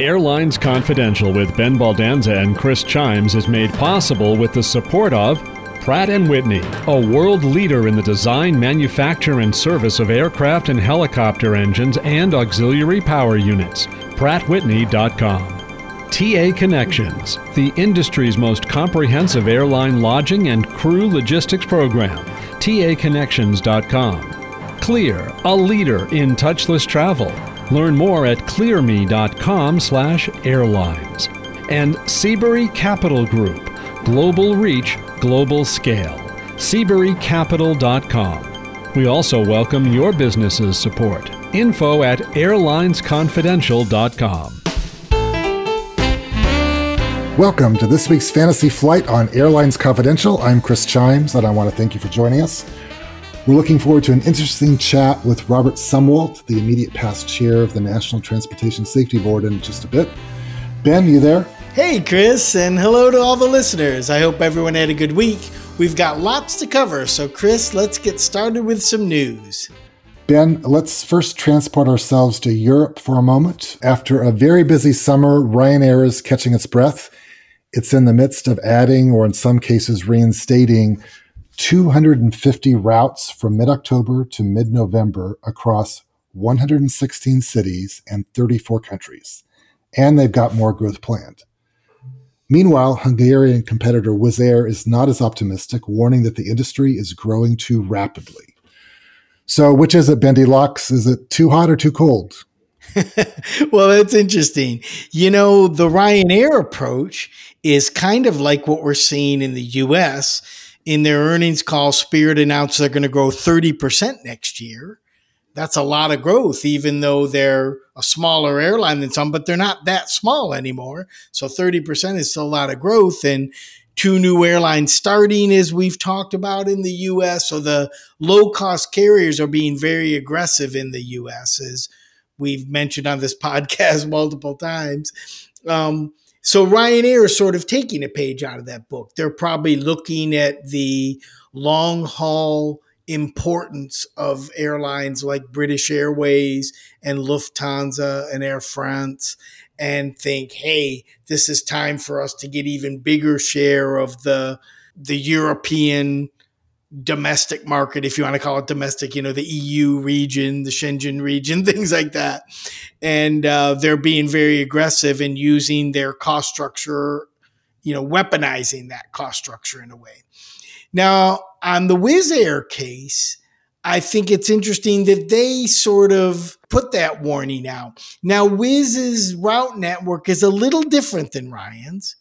Airlines Confidential with Ben Baldanza and Chris Chimes is made possible with the support of Pratt & Whitney, a world leader in the design, manufacture, and service of aircraft and helicopter engines and auxiliary power units. PrattWhitney.com. TA Connections, the industry's most comprehensive airline lodging and crew logistics program. TAConnections.com. Clear, a leader in touchless travel. Learn more at clearme.com/airlines. And Seabury Capital Group, global reach, global scale. SeaburyCapital.com. We also welcome your business's support. Info at airlinesconfidential.com. Welcome to this week's Fantasy Flight on Airlines Confidential. I'm Chris Chimes, and I want to thank you for joining us. We're looking forward to an interesting chat with Robert Sumwalt, the immediate past chair of the National Transportation Safety Board, in just a bit. Ben, you there? Hey, Chris, and hello to all the listeners. I hope everyone had a good week. We've got lots to cover, so Chris, let's get started with some news. Ben, let's first transport ourselves to Europe for a moment. After a very busy summer, Ryanair is catching its breath. It's in the midst of adding, or in some cases reinstating, 250 routes from mid-October to mid-November across 116 cities and 34 countries. And they've got more growth planned. Meanwhile, Hungarian competitor Wizz Air is not as optimistic, warning that the industry is growing too rapidly. So which is it, Bendy Locks? Is it too hot or too cold? Well, that's interesting. You know, the Ryanair approach is kind of like what we're seeing in the U.S. In their earnings call, Spirit announced they're going to grow 30% next year. That's a lot of growth, even though they're a smaller airline than some, but they're not that small anymore. So 30% is still a lot of growth. And two new airlines starting, as we've talked about in the U.S. So the low-cost carriers are being very aggressive in the U.S., as we've mentioned on this podcast multiple times. So Ryanair is sort of taking a page out of that book. They're probably looking at the long-haul importance of airlines like British Airways and Lufthansa and Air France and think, hey, this is time for us to get even bigger share of the European domestic market, if you want to call it domestic, you know, the EU region, the Schengen region, things like that. And they're being very aggressive in using their cost structure, you know, weaponizing that cost structure in a way. Now, on the Wizz Air case, I think it's interesting that they sort of put that warning out. Now, Wizz's route network is a little different than Ryan's.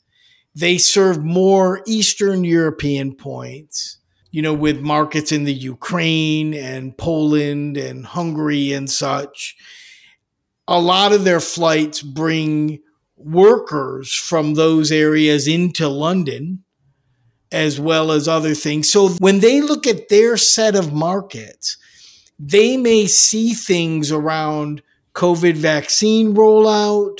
They serve more Eastern European points, you know, with markets in the Ukraine and Poland and Hungary and such. A lot of their flights bring workers from those areas into London, as well as other things. So when they look at their set of markets, they may see things around COVID vaccine rollout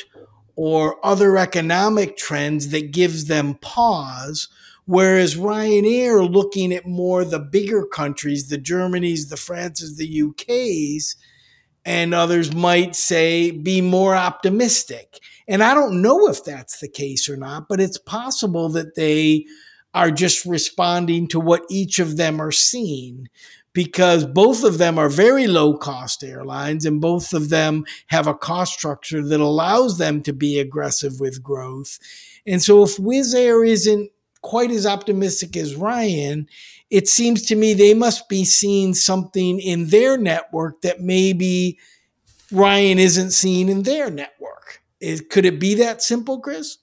or other economic trends that gives them pause. Whereas Ryanair, looking at more the bigger countries, the Germanys, the Frances, the UKs, and others might say, be more optimistic. And I don't know if that's the case or not, but it's possible that they are just responding to what each of them are seeing, because both of them are very low-cost airlines and both of them have a cost structure that allows them to be aggressive with growth. And so if Wizz Air isn't quite as optimistic as Ryan, it seems to me they must be seeing something in their network that maybe Ryan isn't seeing in their network. Could it be that simple, Chris?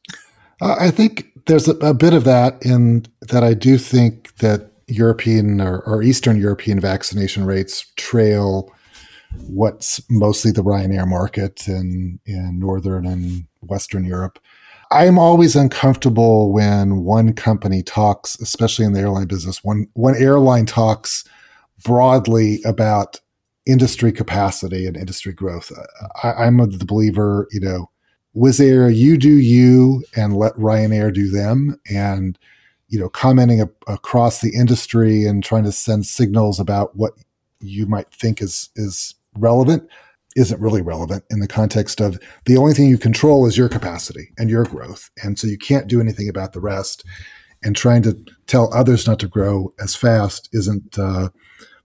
I think there's a bit of that, in that I do think that European or Eastern European vaccination rates trail what's mostly the Ryanair market in Northern and Western Europe. I'm always uncomfortable when one company talks, especially in the airline business, one airline talks broadly about industry capacity and industry growth. I'm the believer, you know, Wizz Air, you do you, and let Ryanair do them. And, you know, commenting across the industry and trying to send signals about what you might think is relevant, isn't really relevant in the context of the only thing you control is your capacity and your growth. And so you can't do anything about the rest. And trying to tell others not to grow as fast isn't the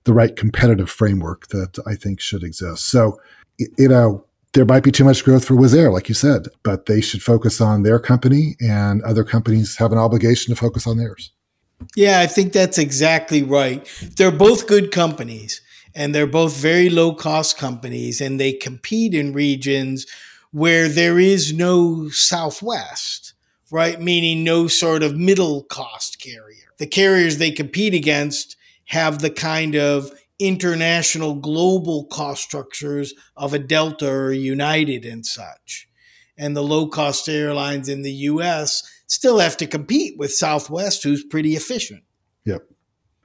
right competitive framework that I think should exist. So, you know, there might be too much growth for Wizz Air, like you said, but they should focus on their company, and other companies have an obligation to focus on theirs. Yeah, I think that's exactly right. They're both good companies, and they're both very low-cost companies, and they compete in regions where there is no Southwest, right? Meaning no sort of middle-cost carrier. The carriers they compete against have the kind of international global cost structures of a Delta or United and such. And the low-cost airlines in the U.S. still have to compete with Southwest, who's pretty efficient. Yep.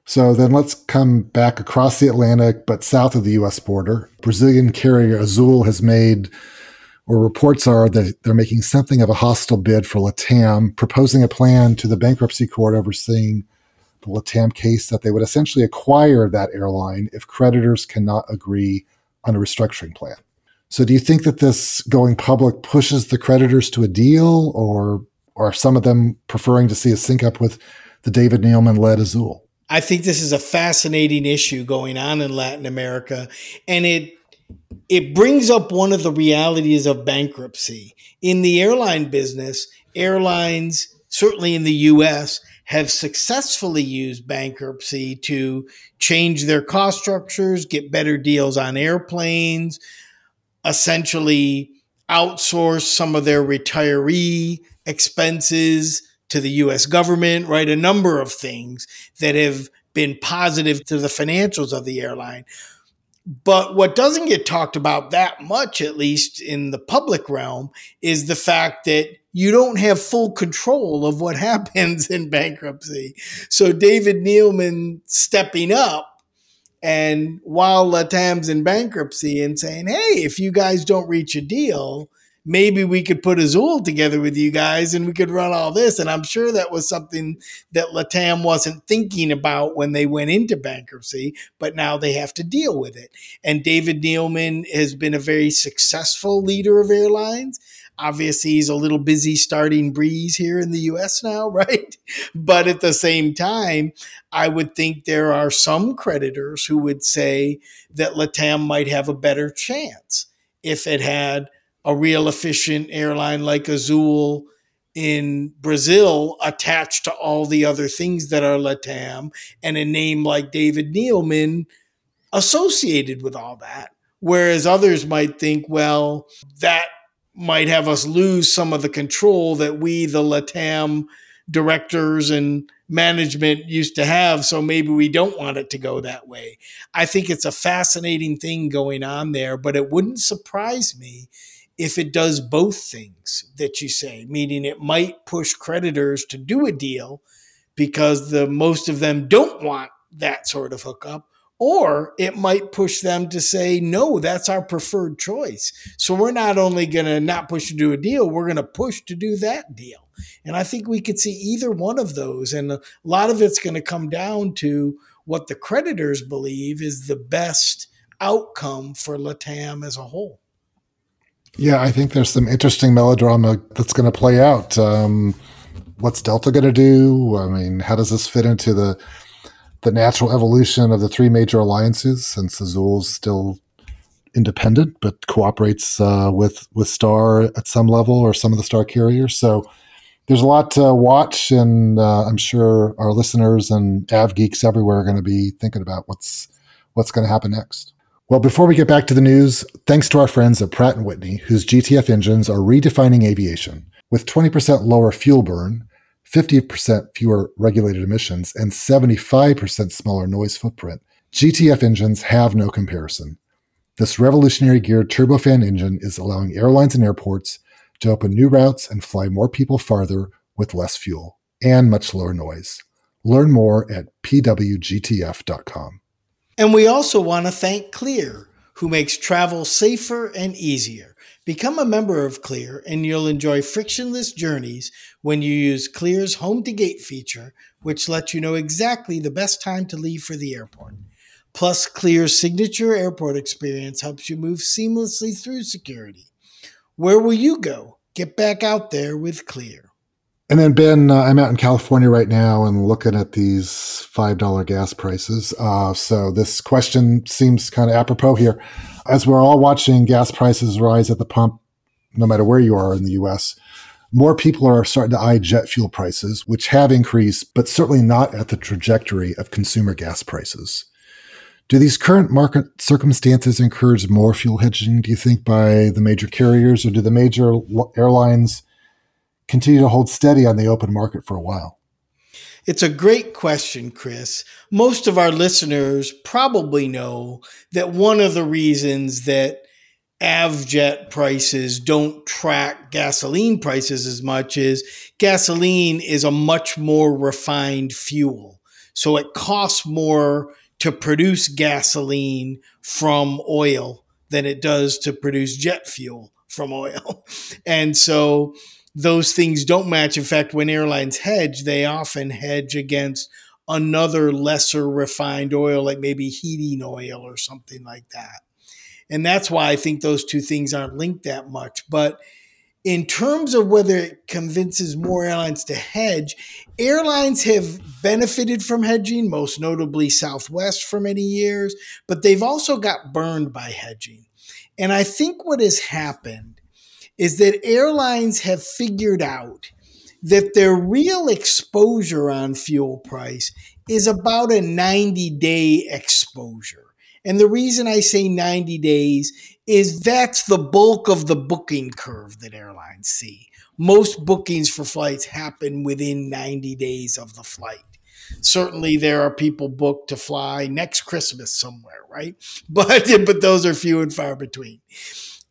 So then let's come back across the Atlantic, but south of the U.S. border. Brazilian carrier Azul has made, or reports are that they're making something of a hostile bid for LATAM, proposing a plan to the bankruptcy court overseeing the LATAM case that they would essentially acquire that airline if creditors cannot agree on a restructuring plan. So do you think that this going public pushes the creditors to a deal, or are some of them preferring to see a sync up with the David Neeleman-led Azul? I think this is a fascinating issue going on in Latin America, and it brings up one of the realities of bankruptcy. In the airline business, airlines, certainly in the U.S., have successfully used bankruptcy to change their cost structures, get better deals on airplanes, essentially outsource some of their retiree expenses to the U.S. government, right? A number of things that have been positive to the financials of the airline. But what doesn't get talked about that much, at least in the public realm, is the fact that you don't have full control of what happens in bankruptcy. So David Neeleman stepping up, and while LATAM's in bankruptcy, and saying, hey, if you guys don't reach a deal, maybe we could put Azul together with you guys and we could run all this. And I'm sure that was something that LATAM wasn't thinking about when they went into bankruptcy, but now they have to deal with it. And David Neeleman has been a very successful leader of airlines. Obviously, he's a little busy starting Breeze here in the U.S. now, right? But at the same time, I would think there are some creditors who would say that LATAM might have a better chance if it had a real efficient airline like Azul in Brazil attached to all the other things that are LATAM, and a name like David Neeleman associated with all that. Whereas others might think, well, that might have us lose some of the control that we, the LATAM directors and management, used to have. So maybe we don't want it to go that way. I think it's a fascinating thing going on there, but it wouldn't surprise me if it does both things that you say, meaning it might push creditors to do a deal because the most of them don't want that sort of hookup. Or it might push them to say, no, that's our preferred choice. So we're not only going to not push to do a deal, we're going to push to do that deal. And I think we could see either one of those. And a lot of it's going to come down to what the creditors believe is the best outcome for LATAM as a whole. Yeah, I think there's some interesting melodrama that's going to play out. What's Delta going to do? I mean, how does this fit into the natural evolution of the three major alliances, since Azul's still independent but cooperates with Star at some level, or some of the Star carriers? So there's a lot to watch, and I'm sure our listeners and av geeks everywhere are going to be thinking about what's going to happen next. Well, before we get back to the news, thanks to our friends at Pratt & Whitney, whose GTF engines are redefining aviation with 20% lower fuel burn, 50% fewer regulated emissions, and 75% smaller noise footprint. GTF engines have no comparison. This revolutionary geared turbofan engine is allowing airlines and airports to open new routes and fly more people farther with less fuel and much lower noise. Learn more at pwgtf.com. And we also want to thank Clear, who makes travel safer and easier. Become a member of Clear, and you'll enjoy frictionless journeys when you use Clear's home-to-gate feature, which lets you know exactly the best time to leave for the airport. Plus, Clear's signature airport experience helps you move seamlessly through security. Where will you go? Get back out there with Clear. And then, Ben, I'm out in California right now and looking at these $5 gas prices. So this question seems kind of apropos here. As we're all watching gas prices rise at the pump, no matter where you are in the U.S., more people are starting to eye jet fuel prices, which have increased, but certainly not at the trajectory of consumer gas prices. Do these current market circumstances encourage more fuel hedging, do you think, by the major carriers, or do the major airlines continue to hold steady on the open market for a while? It's a great question, Chris. Most of our listeners probably know that one of the reasons that AvJet prices don't track gasoline prices as much is gasoline is a much more refined fuel. So it costs more to produce gasoline from oil than it does to produce jet fuel from oil. And so those things don't match. In fact, when airlines hedge, they often hedge against another lesser refined oil, like maybe heating oil or something like that. And that's why I think those two things aren't linked that much. But in terms of whether it convinces more airlines to hedge, airlines have benefited from hedging, most notably Southwest for many years, but they've also got burned by hedging. And I think what has happened is that airlines have figured out that their real exposure on fuel price is about a 90-day exposure. And the reason I say 90 days is that's the bulk of the booking curve that airlines see. Most bookings for flights happen within 90 days of the flight. Certainly there are people booked to fly next Christmas somewhere, right? But those are few and far between.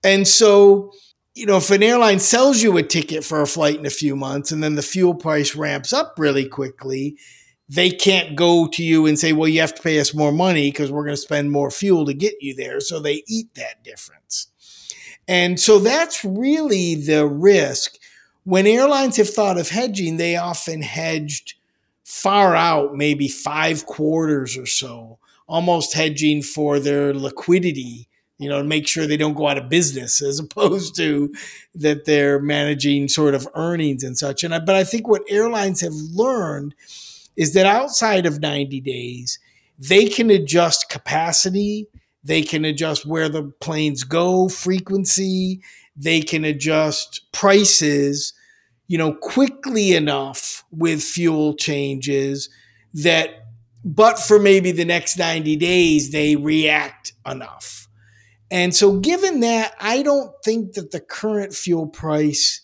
And so, you know, if an airline sells you a ticket for a flight in a few months and then the fuel price ramps up really quickly, they can't go to you and say, well, you have to pay us more money because we're going to spend more fuel to get you there. So they eat that difference. And so that's really the risk. When airlines have thought of hedging, they often hedged far out, maybe 5 quarters or so, almost hedging for their liquidity, you know, to make sure they don't go out of business, as opposed to that they're managing sort of earnings and such. But I think what airlines have learned is that outside of 90 days, they can adjust capacity, they can adjust where the planes go, frequency, they can adjust prices, you know, quickly enough with fuel changes that, but for maybe the next 90 days, they react enough. And so given that, I don't think that the current fuel price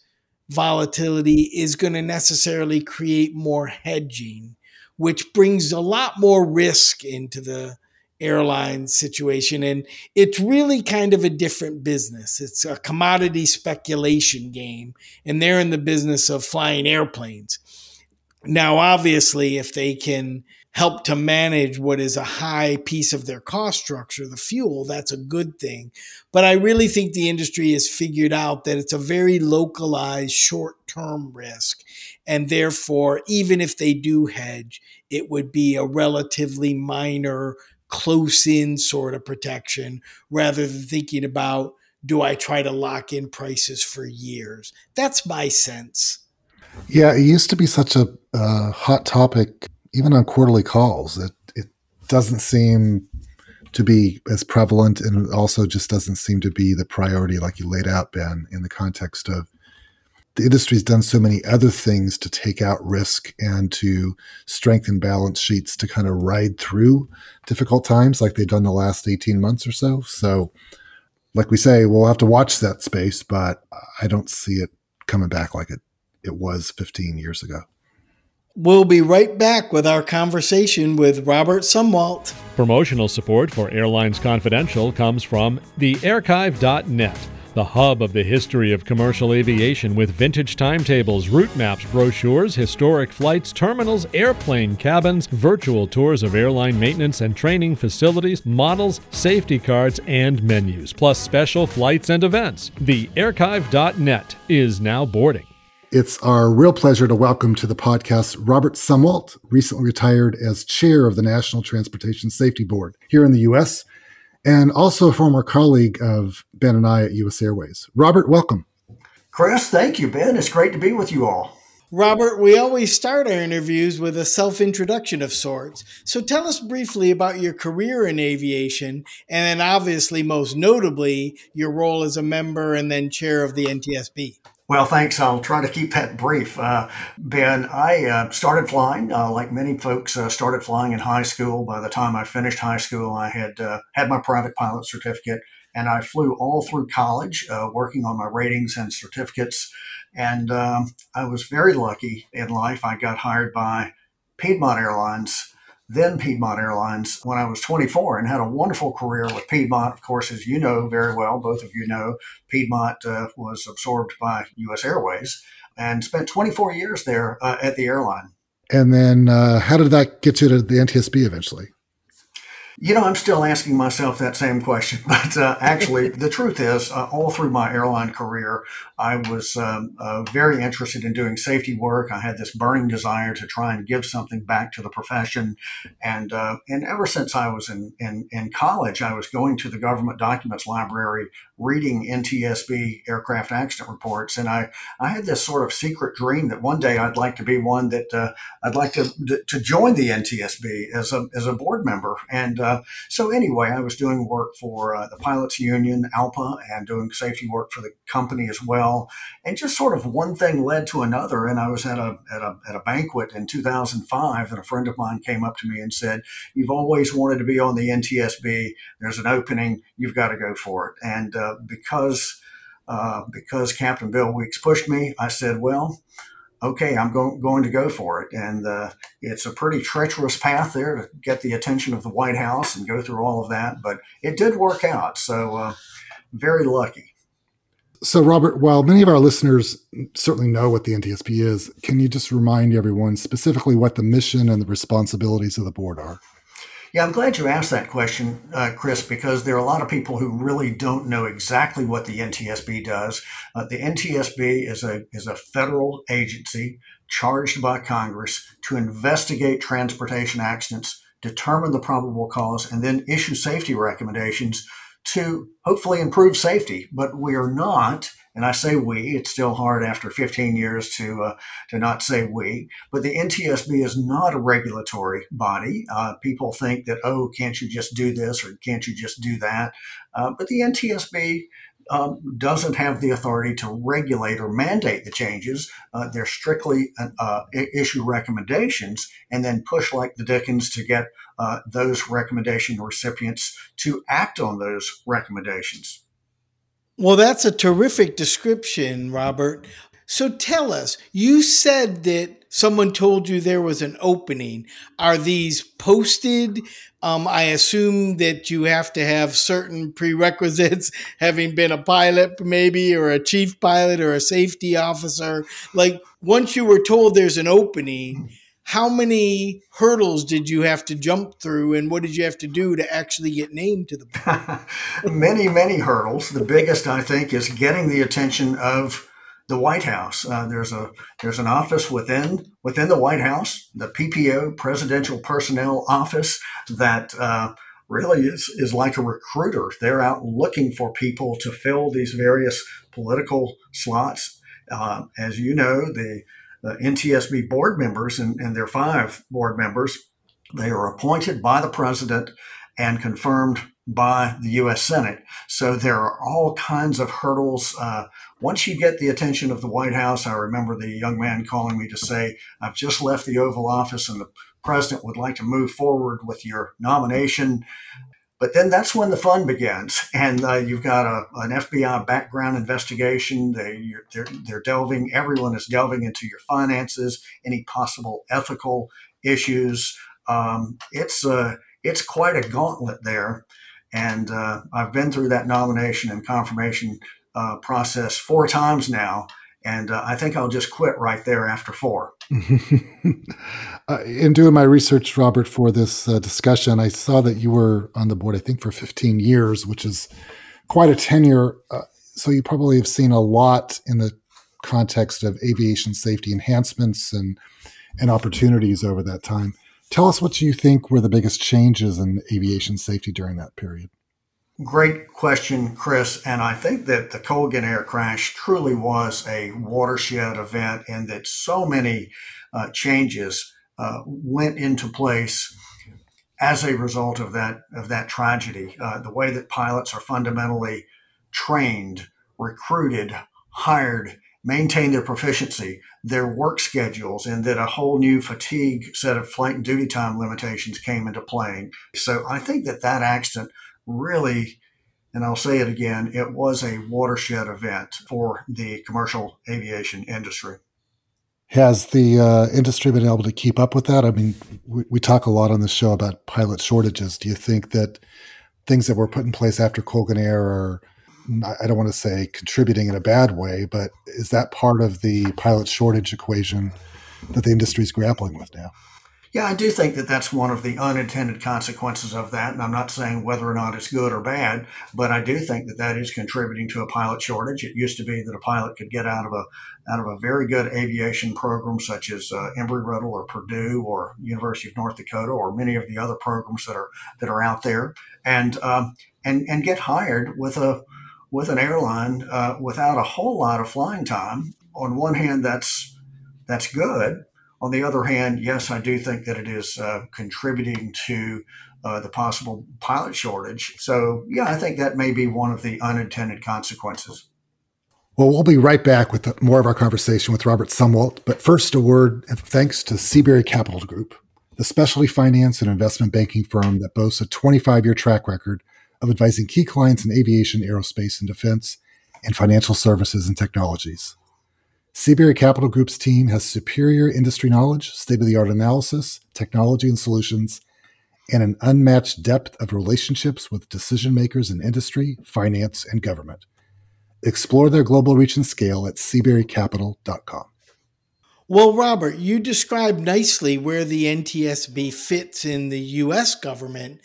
volatility is going to necessarily create more hedging, which brings a lot more risk into the airline situation. And it's really kind of a different business. It's a commodity speculation game, and they're in the business of flying airplanes. Now, obviously, if they can help to manage what is a high piece of their cost structure, the fuel, that's a good thing. But I really think the industry has figured out that it's a very localized short-term risk. And therefore, even if they do hedge, it would be a relatively minor, close-in sort of protection rather than thinking about, do I try to lock in prices for years? That's my sense. Yeah, it used to be such a hot topic, even on quarterly calls. It doesn't seem to be as prevalent, and also just doesn't seem to be the priority like you laid out, Ben, in the context of the industry's done so many other things to take out risk and to strengthen balance sheets to kind of ride through difficult times like they've done the last 18 months or so. So like we say, we'll have to watch that space, but I don't see it coming back like it was 15 years ago. We'll be right back with our conversation with Robert Sumwalt. Promotional support for Airlines Confidential comes from thearchive.net, the hub of the history of commercial aviation with vintage timetables, route maps, brochures, historic flights, terminals, airplane cabins, virtual tours of airline maintenance and training facilities, models, safety cards, and menus, plus special flights and events. Thearchive.net is now boarding. It's our real pleasure to welcome to the podcast Robert Sumwalt, recently retired as chair of the National Transportation Safety Board here in the U.S., and also a former colleague of Ben and I at U.S. Airways. Robert, welcome. Chris, thank you, Ben. It's great to be with you all. Robert, we always start our interviews with a self-introduction of sorts. So tell us briefly about your career in aviation, and then obviously, most notably, your role as a member and then chair of the NTSB. Well, thanks. I'll try to keep that brief. Ben, I started flying, like many folks, started flying in high school. By the time I finished high school, I had had my private pilot certificate, and I flew all through college, working on my ratings and certificates. And I was very lucky in life. I got hired by Piedmont Airlines, then Piedmont Airlines, when I was 24, and had a wonderful career with Piedmont. Of course, as you know very well, both of you know, Piedmont was absorbed by U.S. Airways, and spent 24 years there at the airline. And then how did that get you to the NTSB eventually? You know, I'm still asking myself that same question, but actually, the truth is, all through my airline career, I was very interested in doing safety work. I had this burning desire to try and give something back to the profession, and ever since I was in college, I was going to the government documents library, reading NTSB aircraft accident reports, and I had this sort of secret dream that one day I'd like to be one that I'd like to join the NTSB as a board member. And so anyway, I was doing work for the Pilots Union, ALPA, and doing safety work for the company as well. And just sort of one thing led to another. And I was at a banquet in 2005, and a friend of mine came up to me and said, "You've always wanted to be on the NTSB. There's an opening. You've got to go for it." And because Captain Bill Weeks pushed me, I said, "Well, okay, I'm going to go for it." And it's a pretty treacherous path there to get the attention of the White House and go through all of that. But it did work out. So very lucky. So, Robert, while many of our listeners certainly know what the NTSB is, can you just remind everyone specifically what the mission and the responsibilities of the board are? Yeah, I'm glad you asked that question, Chris, because there are a lot of people who really don't know exactly what the NTSB does. The NTSB is a federal agency charged by Congress to investigate transportation accidents, determine the probable cause, and then issue safety recommendations to hopefully improve safety. But we are not, and I say we, it's still hard after 15 years to not say we, but the NTSB is not a regulatory body. People think that, oh, can't you just do this or can't you just do that? But the NTSB doesn't have the authority to regulate or mandate the changes. They're strictly issue recommendations and then push like the Dickens to get those recommendation recipients to act on those recommendations. Well, that's a terrific description, Robert. So tell us, you said that someone told you there was an opening. Are these posted? I assume that you have to have certain prerequisites, having been a pilot maybe, or a chief pilot or a safety officer. Like, once you were told there's an opening, how many hurdles did you have to jump through, and what did you have to do to actually get named to the board? Many hurdles. The biggest, I think, is getting the attention of the White House. There's an office within the White House, the PPO, Presidential Personnel Office, that really is like a recruiter. They're out looking for people to fill these various political slots. As you know, the NTSB board members, and there are 5 board members, they are appointed by the president and confirmed by the U.S. Senate. So there are all kinds of hurdles. Once you get the attention of the White House, I remember the young man calling me to say, "I've just left the Oval Office and the president would like to move forward with your nomination." But then that's when the fun begins, and you've got an FBI background investigation. They're delving. Everyone is delving into your finances, any possible ethical issues. It's quite a gauntlet there, and I've been through that nomination and confirmation process 4 times now, and I think I'll just quit right there after 4. In doing my research, Robert, for this discussion, I saw that you were on the board, I think, for 15 years, which is quite a tenure. So you probably have seen a lot in the context of aviation safety enhancements and opportunities over that time. Tell us what you think were the biggest changes in aviation safety during that period. Great question, Chris. And I think that the Colgan Air crash truly was a watershed event in that so many changes went into place as a result of that tragedy. The way that pilots are fundamentally trained, recruited, hired, maintain their proficiency, their work schedules, and that a whole new fatigue set of flight and duty time limitations came into play. So I think that accident really, and I'll say it again, it was a watershed event for the commercial aviation industry. Has the industry been able to keep up with that? I mean, we talk a lot on the show about pilot shortages. Do you think that things that were put in place after Colgan Air are, I don't want to say contributing in a bad way, but is that part of the pilot shortage equation that the industry is grappling with now? Yeah, I do think that's one of the unintended consequences of that. And I'm not saying whether or not it's good or bad, but I do think that is contributing to a pilot shortage. It used to be that a pilot could get out of a very good aviation program such as Embry-Riddle or Purdue or University of North Dakota or many of the other programs that are out there and get hired with an airline without a whole lot of flying time. On one hand, that's good. On the other hand, yes, I do think that it is contributing to the possible pilot shortage. So, yeah, I think that may be one of the unintended consequences. Well, we'll be right back with more of our conversation with Robert Sumwalt. But first, a word of thanks to Seabury Capital Group, the specialty finance and investment banking firm that boasts a 25-year track record of advising key clients in aviation, aerospace, and defense, and financial services and technologies. Seabury Capital Group's team has superior industry knowledge, state-of-the-art analysis, technology and solutions, and an unmatched depth of relationships with decision-makers in industry, finance, and government. Explore their global reach and scale at seaburycapital.com. Well, Robert, you described nicely where the NTSB fits in the U.S. government,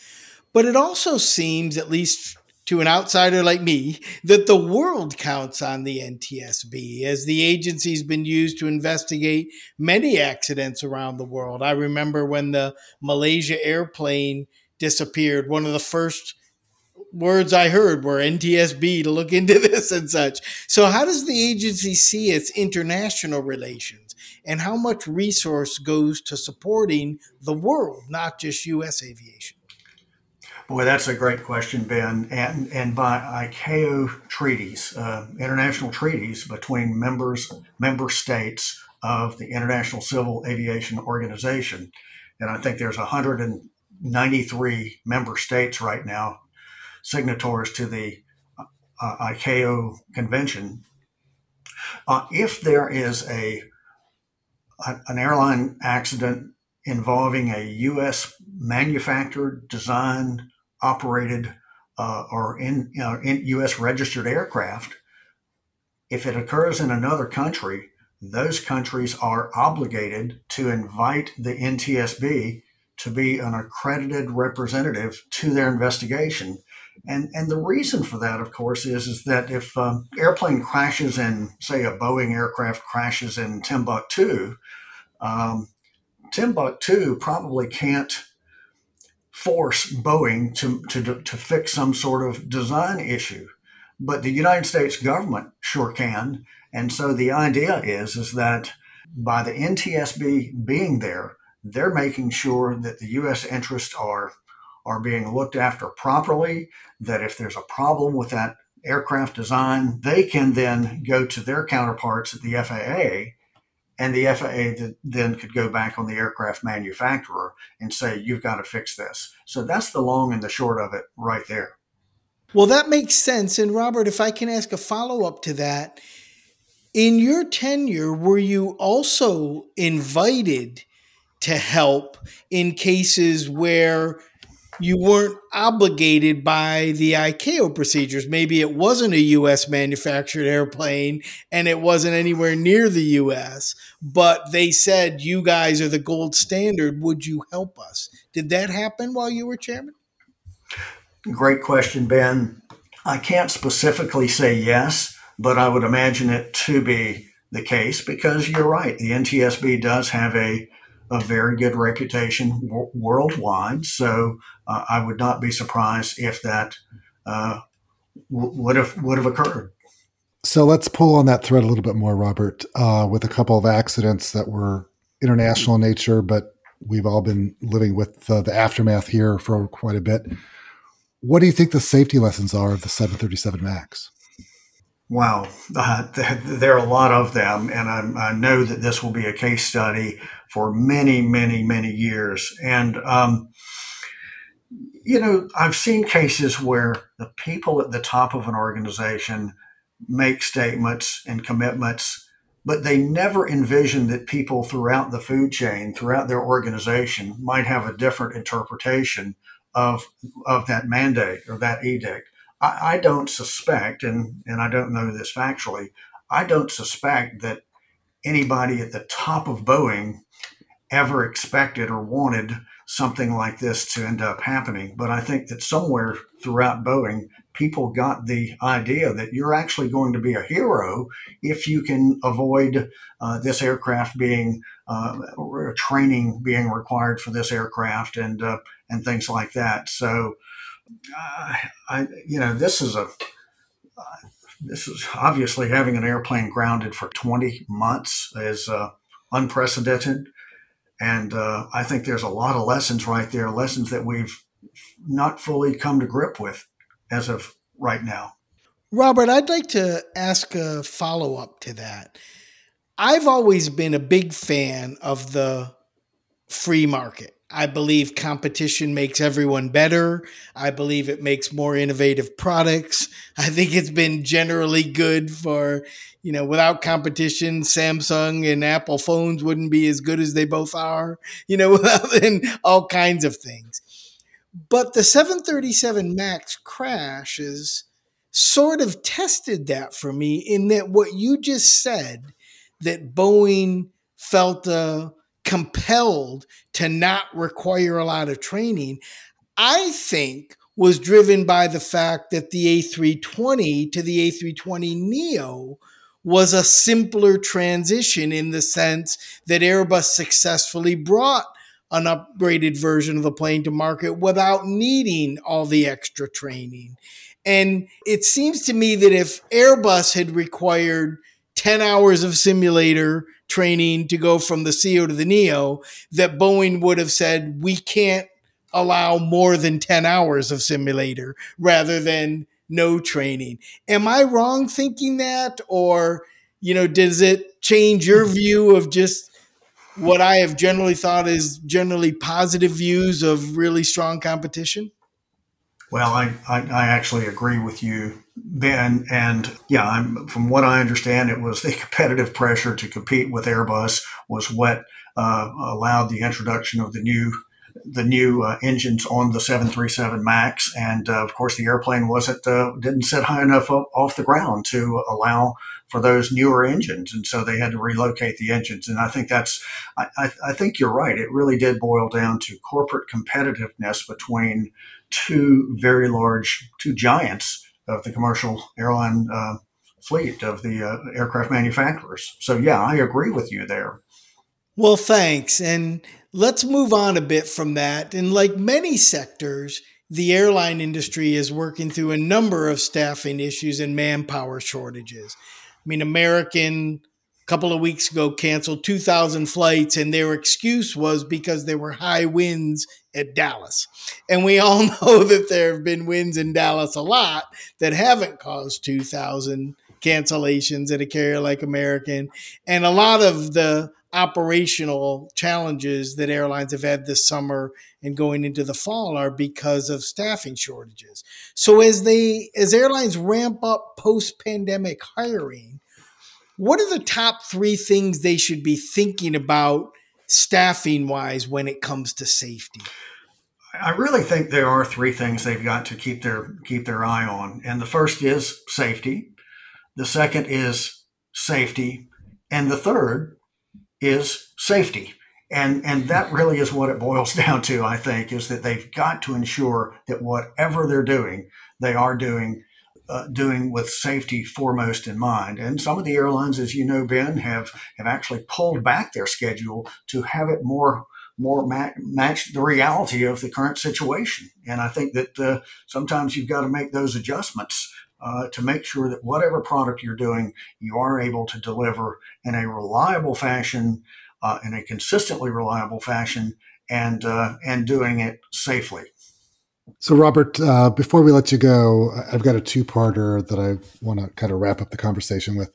but it also seems, at least to an outsider like me, that the world counts on the NTSB, as the agency's been used to investigate many accidents around the world. I remember when the Malaysia airplane disappeared, one of the first words I heard were NTSB to look into this and such. So how does the agency see its international relations, and how much resource goes to supporting the world, not just U.S. aviation? Boy, that's a great question, Ben. And by ICAO treaties, international treaties between member states of the International Civil Aviation Organization. And I think there's 193 member states right now signatories to the ICAO convention. If there is an airline accident involving a U.S. manufactured, designed, operated or in U.S. registered aircraft, if it occurs in another country, those countries are obligated to invite the NTSB to be an accredited representative to their investigation. And the reason for that, of course, is that if airplane crashes in, say, a Boeing aircraft crashes in Timbuktu, Timbuktu probably can't force Boeing to fix some sort of design issue, but the United States government sure can. And so the idea is that by the NTSB being there, they're making sure that the U.S. interests are being looked after properly, that if there's a problem with that aircraft design, they can then go to their counterparts at the FAA, and the FAA then could go back on the aircraft manufacturer and say, you've got to fix this. So that's the long and the short of it right there. Well, that makes sense. And Robert, if I can ask a follow-up to that, in your tenure, were you also invited to help in cases where you weren't obligated by the ICAO procedures? Maybe it wasn't a U.S. manufactured airplane and it wasn't anywhere near the U.S., but they said, you guys are the gold standard. Would you help us? Did that happen while you were chairman? Great question, Ben. I can't specifically say yes, but I would imagine it to be the case, because you're right, the NTSB does have a very good reputation worldwide. So I would not be surprised if that would have occurred. So let's pull on that thread a little bit more, Robert, with a couple of accidents that were international in nature, but we've all been living with the aftermath here for quite a bit. What do you think the safety lessons are of the 737 MAX? Wow. There are a lot of them, and I know that this will be a case study for many, many, many years. And, I've seen cases where the people at the top of an organization make statements and commitments, but they never envision that people throughout the food chain, throughout their organization, might have a different interpretation of that mandate or that edict. I don't suspect, and I don't know this factually, I don't suspect that anybody at the top of Boeing ever expected or wanted something like this to end up happening. But I think that somewhere throughout Boeing, people got the idea that you're actually going to be a hero if you can avoid this aircraft being, training being required for this aircraft and things like that. So, this is obviously having an airplane grounded for 20 months is unprecedented. And I think there's a lot of lessons right there, lessons that we've not fully come to grip with as of right now. Robert, I'd like to ask a follow-up to that. I've always been a big fan of the free market. I believe competition makes everyone better. I believe it makes more innovative products. I think it's been generally good for, without competition, Samsung and Apple phones wouldn't be as good as they both are, and all kinds of things. But the 737 MAX crashes sort of tested that for me, in that what you just said, that Boeing felt compelled to not require a lot of training, I think was driven by the fact that the A320 to the A320neo was a simpler transition, in the sense that Airbus successfully brought an upgraded version of the plane to market without needing all the extra training. And it seems to me that if Airbus had required 10 hours of simulator training to go from the CEO to the NEO, that Boeing would have said, we can't allow more than 10 hours of simulator, rather than no training. Am I wrong thinking that? Or, does it change your view of just what I have generally thought is generally positive views of really strong competition? Well, I actually agree with you, Ben. And yeah, from what I understand, it was the competitive pressure to compete with Airbus was what allowed the introduction of the new engines on the 737 MAX. And of course, the airplane didn't sit high enough off the ground to allow for those newer engines. And so they had to relocate the engines. And I think I think you're right. It really did boil down to corporate competitiveness between two giants of the commercial airline fleet of the aircraft manufacturers. So yeah, I agree with you there. Well, thanks. And let's move on a bit from that. And like many sectors, the airline industry is working through a number of staffing issues and manpower shortages. I mean, American, a couple of weeks ago, canceled 2,000 flights, and their excuse was because there were high winds at Dallas. And we all know that there have been winds in Dallas a lot that haven't caused 2,000 cancellations at a carrier like American. And a lot of the operational challenges that airlines have had this summer and going into the fall are because of staffing shortages. So as airlines ramp up post-pandemic hiring, what are the top three things they should be thinking about staffing-wise when it comes to safety? I really think there are three things they've got to keep their eye on. And the first is safety. The second is safety. And the third is safety. And that really is what it boils down to, I think, is that they've got to ensure that whatever they're doing, they are doing doing with safety foremost in mind. And some of the airlines, as you know, Ben, have actually pulled back their schedule to have it more match the reality of the current situation. And I think that sometimes you've got to make those adjustments to make sure that whatever product you're doing, you are able to deliver in a reliable fashion, in a consistently reliable fashion, and doing it safely. So, Robert, before we let you go, I've got a two-parter that I want to kind of wrap up the conversation with.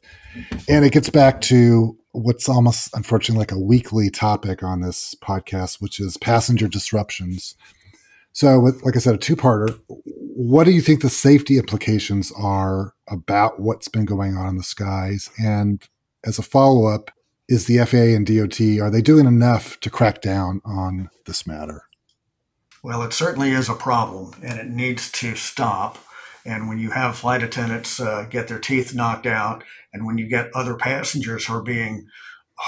And it gets back to what's almost, unfortunately, like a weekly topic on this podcast, which is passenger disruptions. So, with, like I said, a two-parter, what do you think the safety implications are about what's been going on in the skies? And as a follow-up, is the FAA and DOT, are they doing enough to crack down on this matter? Well, it certainly is a problem, and it needs to stop. And when you have flight attendants get their teeth knocked out, and when you get other passengers who are being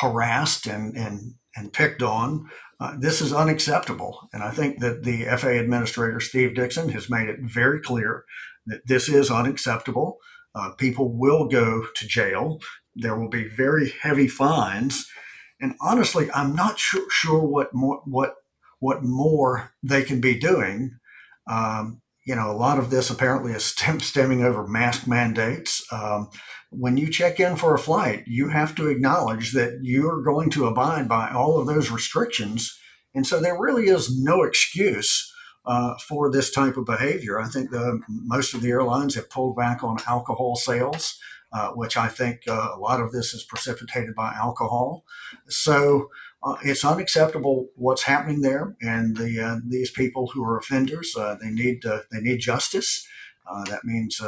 harassed and picked on, this is unacceptable. And I think that the FAA Administrator, Steve Dixon, has made it very clear that this is unacceptable. People will go to jail. There will be very heavy fines. And honestly, I'm not sure what more they can be doing. A lot of this apparently is stemming over mask mandates. When you check in for a flight, you have to acknowledge that you're going to abide by all of those restrictions. And so there really is no excuse for this type of behavior. I think most of the airlines have pulled back on alcohol sales, which I think a lot of this is precipitated by alcohol. So it's unacceptable what's happening there, and these people who are offenders, they need justice. That means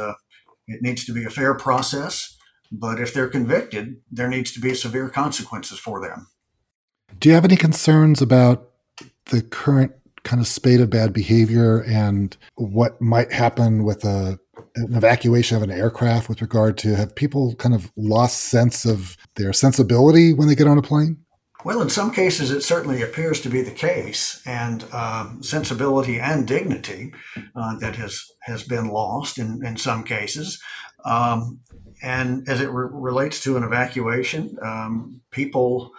it needs to be a fair process, but if they're convicted, there needs to be severe consequences for them. Do you have any concerns about the current kind of spate of bad behavior and what might happen with an evacuation of an aircraft with regard to, have people kind of lost sense of their sensibility when they get on a plane? Well, in some cases, it certainly appears to be the case, and sensibility and dignity that has been lost in some cases. And as it relates to an evacuation, people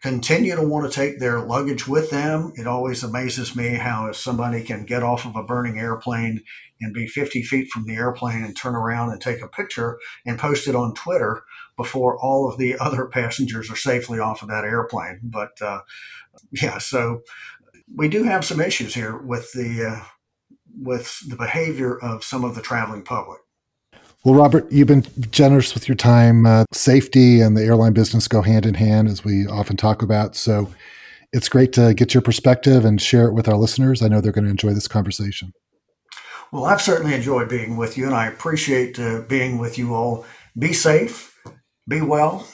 continue to want to take their luggage with them. It always amazes me how if somebody can get off of a burning airplane and be 50 feet from the airplane and turn around and take a picture and post it on Twitter before all of the other passengers are safely off of that airplane. But so we do have some issues here with the behavior of some of the traveling public. Well, Robert, you've been generous with your time. Safety and the airline business go hand in hand, as we often talk about. So it's great to get your perspective and share it with our listeners. I know they're going to enjoy this conversation. Well, I've certainly enjoyed being with you, and I appreciate being with you all. Be safe, be well,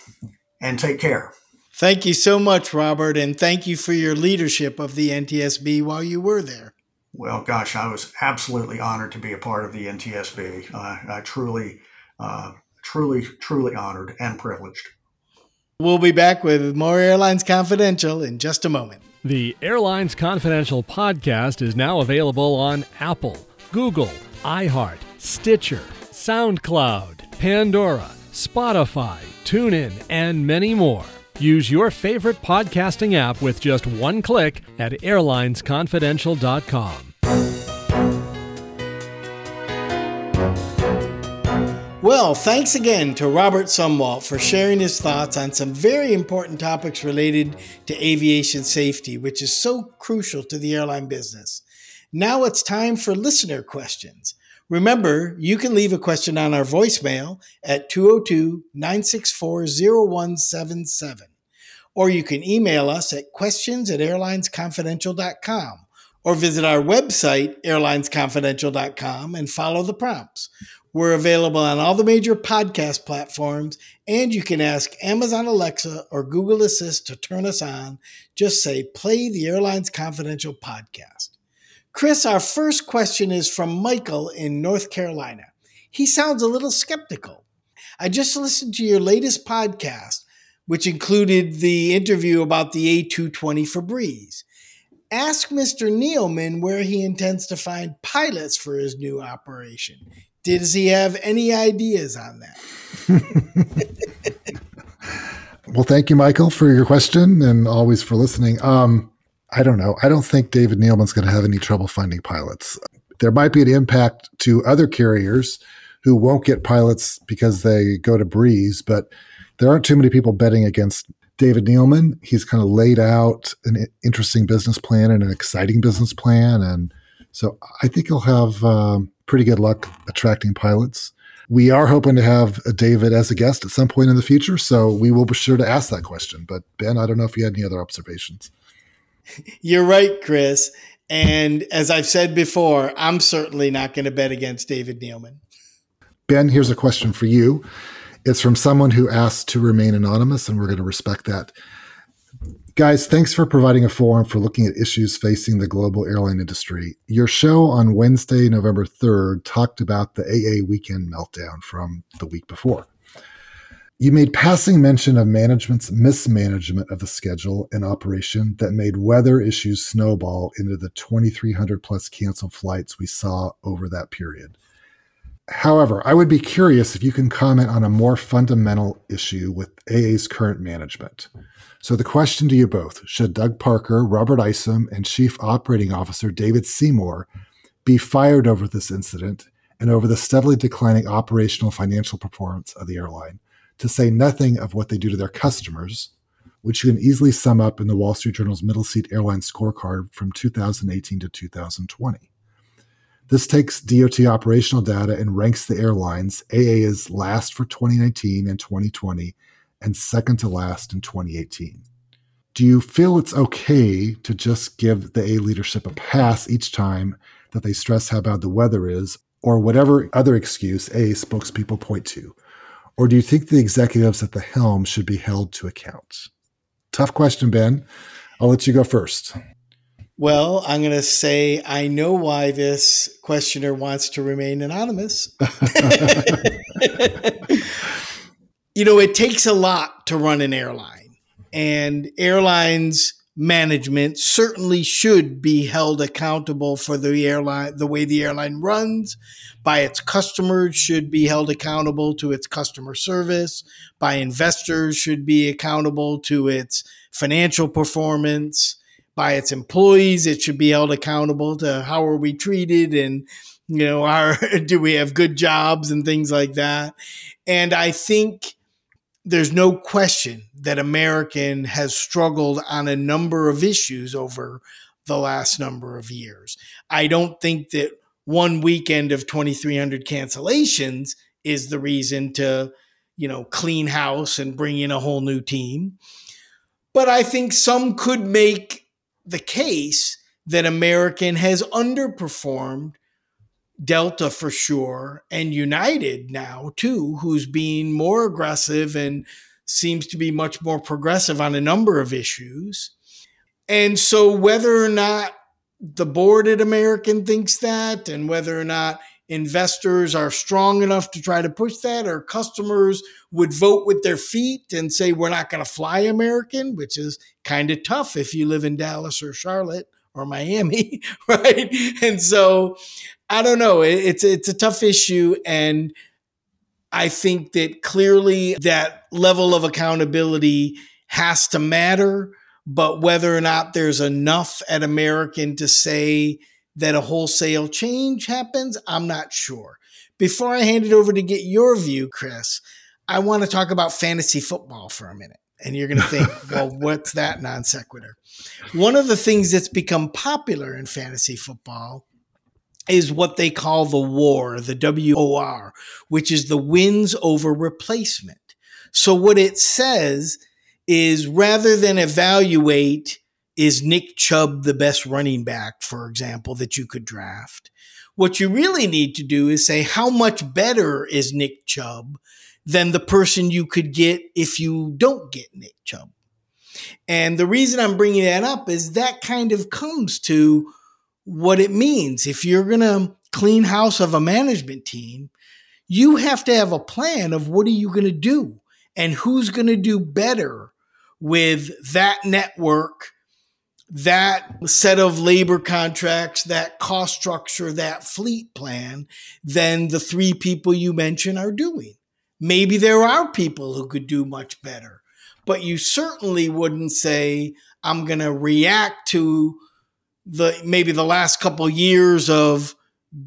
and take care. Thank you so much, Robert, and thank you for your leadership of the NTSB while you were there. Well, gosh, I was absolutely honored to be a part of the NTSB. I truly honored and privileged. We'll be back with more Airlines Confidential in just a moment. The Airlines Confidential podcast is now available on Apple, Google, iHeart, Stitcher, SoundCloud, Pandora, Spotify, TuneIn, and many more. Use your favorite podcasting app with just one click at airlinesconfidential.com. Well, thanks again to Robert Sumwalt for sharing his thoughts on some very important topics related to aviation safety, which is so crucial to the airline business. Now it's time for listener questions. Remember, you can leave a question on our voicemail at 202-964-0177, or you can email us at questions@airlinesconfidential.com, or visit our website, airlinesconfidential.com, and follow the prompts. We're available on all the major podcast platforms, and you can ask Amazon Alexa or Google Assist to turn us on. Just say, play the Airlines Confidential podcast. Chris, our first question is from Michael in North Carolina. He sounds a little skeptical. I just listened to your latest podcast, which included the interview about the A220 for Breeze. Ask Mr. Neeleman where he intends to find pilots for his new operation. Does he have any ideas on that? Well, thank you, Michael, for your question and always for listening. I don't know. I don't think David Neeleman's going to have any trouble finding pilots. There might be an impact to other carriers who won't get pilots because they go to Breeze, but there aren't too many people betting against David Neeleman. He's kind of laid out an interesting business plan and an exciting business plan. And so I think he'll have pretty good luck attracting pilots. We are hoping to have David as a guest at some point in the future, so we will be sure to ask that question. But Ben, I don't know if you had any other observations. You're right, Chris. And as I've said before, I'm certainly not going to bet against David Neeleman. Ben, here's a question for you. It's from someone who asked to remain anonymous, and we're going to respect that. Guys, thanks for providing a forum for looking at issues facing the global airline industry. Your show on Wednesday, November 3rd, talked about the AA weekend meltdown from the week before. You made passing mention of management's mismanagement of the schedule and operation that made weather issues snowball into the 2,300 plus canceled flights we saw over that period. However, I would be curious if you can comment on a more fundamental issue with AA's current management. So the question to you both, should Doug Parker, Robert Isom, and Chief Operating Officer David Seymour be fired over this incident and over the steadily declining operational financial performance of the airline, to say nothing of what they do to their customers, which you can easily sum up in the Wall Street Journal's Middle Seat Airline Scorecard from 2018 to 2020. This takes DOT operational data and ranks the airlines. AA is last for 2019 and 2020 and second to last in 2018. Do you feel it's okay to just give the AA leadership a pass each time that they stress how bad the weather is or whatever other excuse AA spokespeople point to? Or do you think the executives at the helm should be held to account? Tough question, Ben. I'll let you go first. Well, I'm going to say I know why this questioner wants to remain anonymous. You know, it takes a lot to run an airline, and airlines management certainly should be held accountable for the airline, the way the airline runs, by its customers, should be held accountable to its customer service, by investors, should be accountable to its financial performance. By its employees, it should be held accountable to how are we treated and, you know, do we have good jobs and things like that. And I think there's no question that American has struggled on a number of issues over the last number of years. I don't think that one weekend of 2,300 cancellations is the reason to, you know, clean house and bring in a whole new team. But I think some could make the case that American has underperformed Delta for sure, and United now too, who's being more aggressive and seems to be much more progressive on a number of issues. And so whether or not the board at American thinks that, and whether or not investors are strong enough to try to push that, or customers would vote with their feet and say, we're not going to fly American, which is kind of tough if you live in Dallas or Charlotte or Miami, right? And so I don't know. It's a tough issue. And I think that clearly that level of accountability has to matter, but whether or not there's enough at American to say that a wholesale change happens, I'm not sure. Before I hand it over to get your view, Chris, I want to talk about fantasy football for a minute. And you're going to think, well, what's that non sequitur? One of the things that's become popular in fantasy football is what they call the WOR, the WOR, which is the wins over replacement. So what it says is rather than evaluate, is Nick Chubb the best running back, for example, that you could draft? What you really need to do is say, how much better is Nick Chubb than the person you could get if you don't get Nick Chubb? And the reason I'm bringing that up is that kind of comes to what it means. If you're going to clean house of a management team, you have to have a plan of what are you going to do and who's going to do better with that network that set of labor contracts, that cost structure, that fleet plan than the three people you mentioned are doing. Maybe there are people who could do much better, but you certainly wouldn't say, I'm going to react to maybe the last couple years of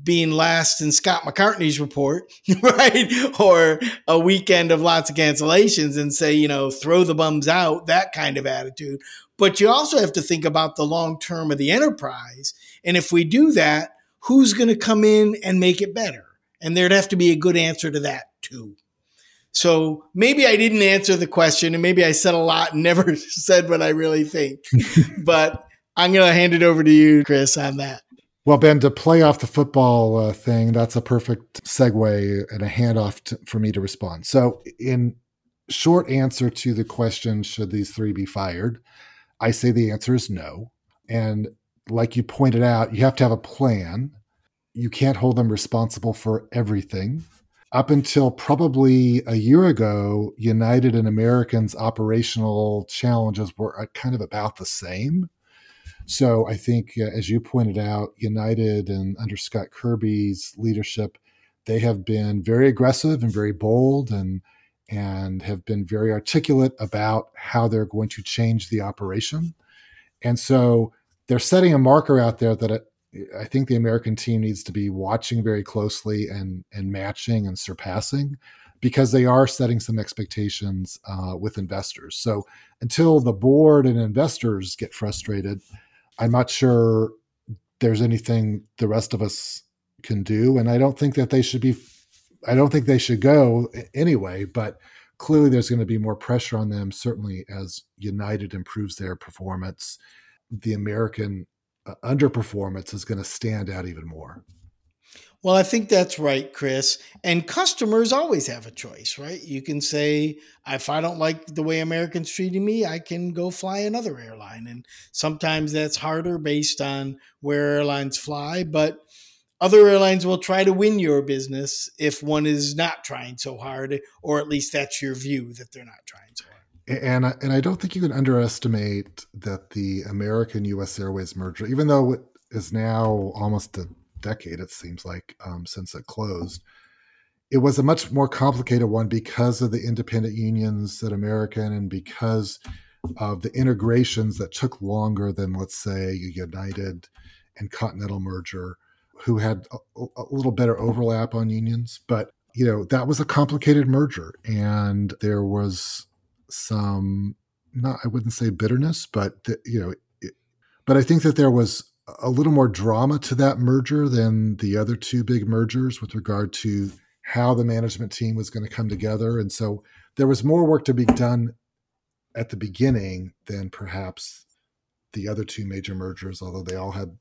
being last in Scott McCartney's report, right? Or a weekend of lots of cancellations and say, throw the bums out, that kind of attitude. But you also have to think about the long term of the enterprise. And if we do that, who's going to come in and make it better? And there'd have to be a good answer to that too. So maybe I didn't answer the question, and maybe I said a lot and never said what I really think, but I'm going to hand it over to you, Chris, on that. Well, Ben, to play off the football thing, that's a perfect segue and a handoff for me to respond. So in short answer to the question, should these three be fired? I say the answer is no. And like you pointed out, you have to have a plan. You can't hold them responsible for everything. Up until probably a year ago, United and American's operational challenges were kind of about the same. So I think, as you pointed out, United and under Scott Kirby's leadership, they have been very aggressive and very bold and have been very articulate about how they're going to change the operation. And so they're setting a marker out there that I think the American team needs to be watching very closely and matching and surpassing, because they are setting some expectations with investors. So until the board and investors get frustrated, I'm not sure there's anything the rest of us can do. And I don't think that they should be, I don't think they should go anyway, but clearly there's going to be more pressure on them. Certainly as United improves their performance, the American underperformance is going to stand out even more. Well, I think that's right, Chris. And customers always have a choice, right? You can say, if I don't like the way American's treating me, I can go fly another airline. And sometimes that's harder based on where airlines fly, but other airlines will try to win your business if one is not trying so hard, or at least that's your view, that they're not trying so hard. And I don't think you can underestimate that the American-U.S. Airways merger, even though it is now almost a decade, it seems like, since it closed. It was a much more complicated one because of the independent unions at American and because of the integrations that took longer than, let's say, United and Continental merger, who had a little better overlap on unions. But, that was a complicated merger. And there was some, I wouldn't say bitterness, but, but I think that there was a little more drama to that merger than the other two big mergers with regard to how the management team was going to come together. And so there was more work to be done at the beginning than perhaps the other two major mergers, although they all had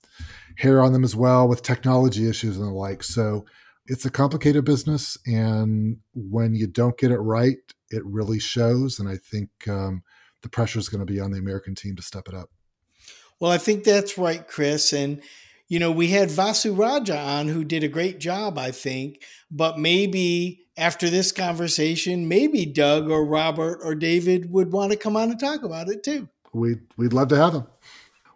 hair on them as well with technology issues and the like. So it's a complicated business. And when you don't get it right, it really shows. And I think the pressure is going to be on the American team to step it up. Well, I think that's right, Chris. And, we had Vasu Raja on, who did a great job, I think. But maybe after this conversation, maybe Doug or Robert or David would want to come on and talk about it too. We'd love to have them.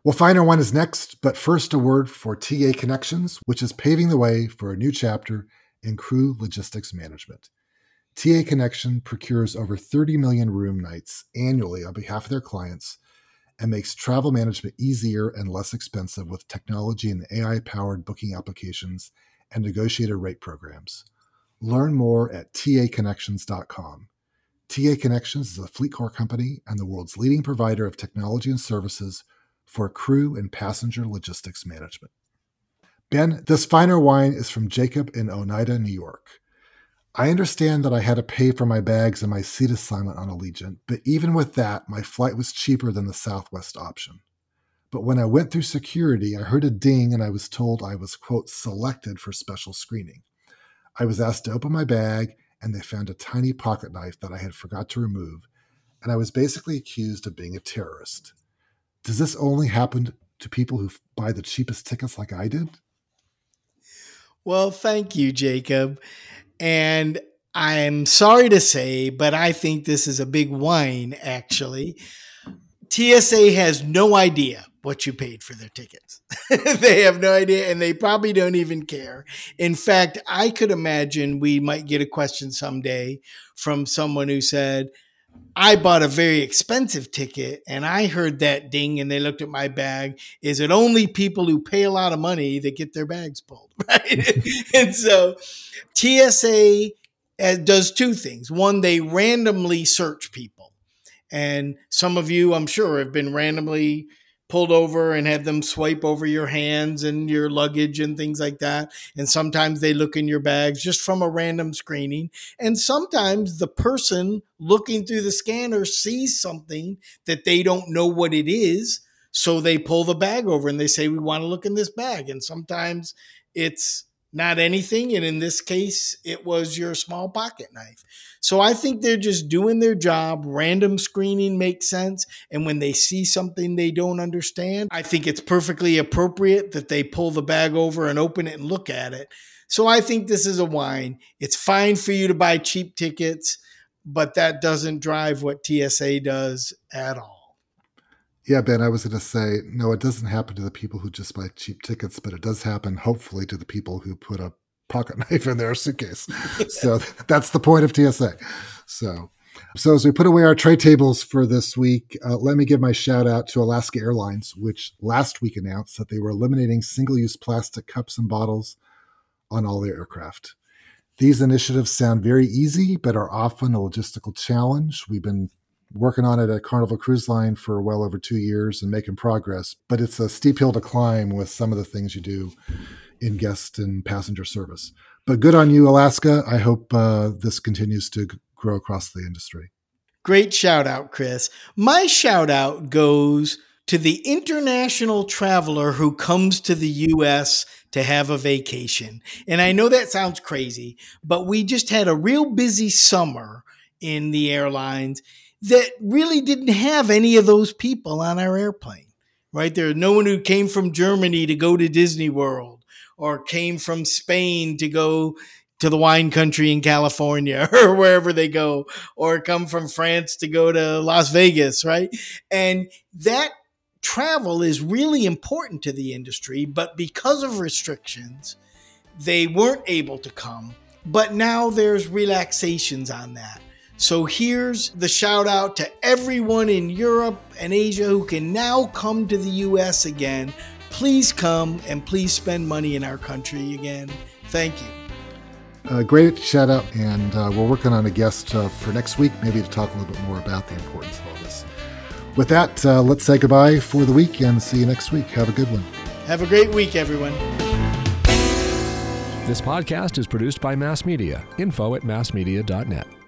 Well, Finer One is next. But first, a word for TA Connections, which is paving the way for a new chapter in crew logistics management. TA Connection procures over 30 million room nights annually on behalf of their clients, and makes travel management easier and less expensive with technology and AI-powered booking applications and negotiated rate programs. Learn more at taconnections.com. TA Connections is a FleetCor company and the world's leading provider of technology and services for crew and passenger logistics management. Ben, this finer wine is from Jacob in Oneida, New York. I understand that I had to pay for my bags and my seat assignment on Allegiant, but even with that, my flight was cheaper than the Southwest option. But when I went through security, I heard a ding and I was told I was, quote, selected for special screening. I was asked to open my bag and they found a tiny pocket knife that I had forgot to remove, and I was basically accused of being a terrorist. Does this only happen to people who buy the cheapest tickets like I did? Well, thank you, Jacob. And I'm sorry to say, but I think this is a big whine, actually. TSA has no idea what you paid for their tickets. They have no idea, and they probably don't even care. In fact, I could imagine we might get a question someday from someone who said, I bought a very expensive ticket and I heard that ding and they looked at my bag. Is it only people who pay a lot of money that get their bags pulled? Right? And so TSA does two things. One, they randomly search people. And some of you, I'm sure, have been randomly pulled over and have them swipe over your hands and your luggage and things like that. And sometimes they look in your bags just from a random screening. And sometimes the person looking through the scanner sees something that they don't know what it is. So they pull the bag over and they say, we want to look in this bag. And sometimes it's not anything. And in this case, it was your small pocket knife. So I think they're just doing their job. Random screening makes sense. And when they see something they don't understand, I think it's perfectly appropriate that they pull the bag over and open it and look at it. So I think this is a win. It's fine for you to buy cheap tickets, but that doesn't drive what TSA does at all. Yeah, Ben, I was going to say, no, it doesn't happen to the people who just buy cheap tickets, but it does happen, hopefully, to the people who put up pocket knife in their suitcase. So that's the point of TSA. So as we put away our tray tables for this week, let me give my shout out to Alaska Airlines, which last week announced that they were eliminating single-use plastic cups and bottles on all their aircraft. These initiatives sound very easy, but are often a logistical challenge. We've been working on it at Carnival Cruise Line for well over 2 years and making progress, but it's a steep hill to climb with some of the things you do in guest and passenger service. But good on you, Alaska. I hope this continues to grow across the industry. Great shout out, Chris. My shout out goes to the international traveler who comes to the U.S. to have a vacation. And I know that sounds crazy, but we just had a real busy summer in the airlines that really didn't have any of those people on our airplane, right? There's no one who came from Germany to go to Disney World, or came from Spain to go to the wine country in California or wherever they go, or come from France to go to Las Vegas, right? And that travel is really important to the industry, but because of restrictions, they weren't able to come. But now there's relaxations on that. So here's the shout out to everyone in Europe and Asia who can now come to the US again. Please come and please spend money in our country again. Thank you. Great shout out. And we're working on a guest for next week, maybe to talk a little bit more about the importance of all this. With that, let's say goodbye for the week and see you next week. Have a good one. Have a great week, everyone. This podcast is produced by Mass Media. Info at massmedia.net.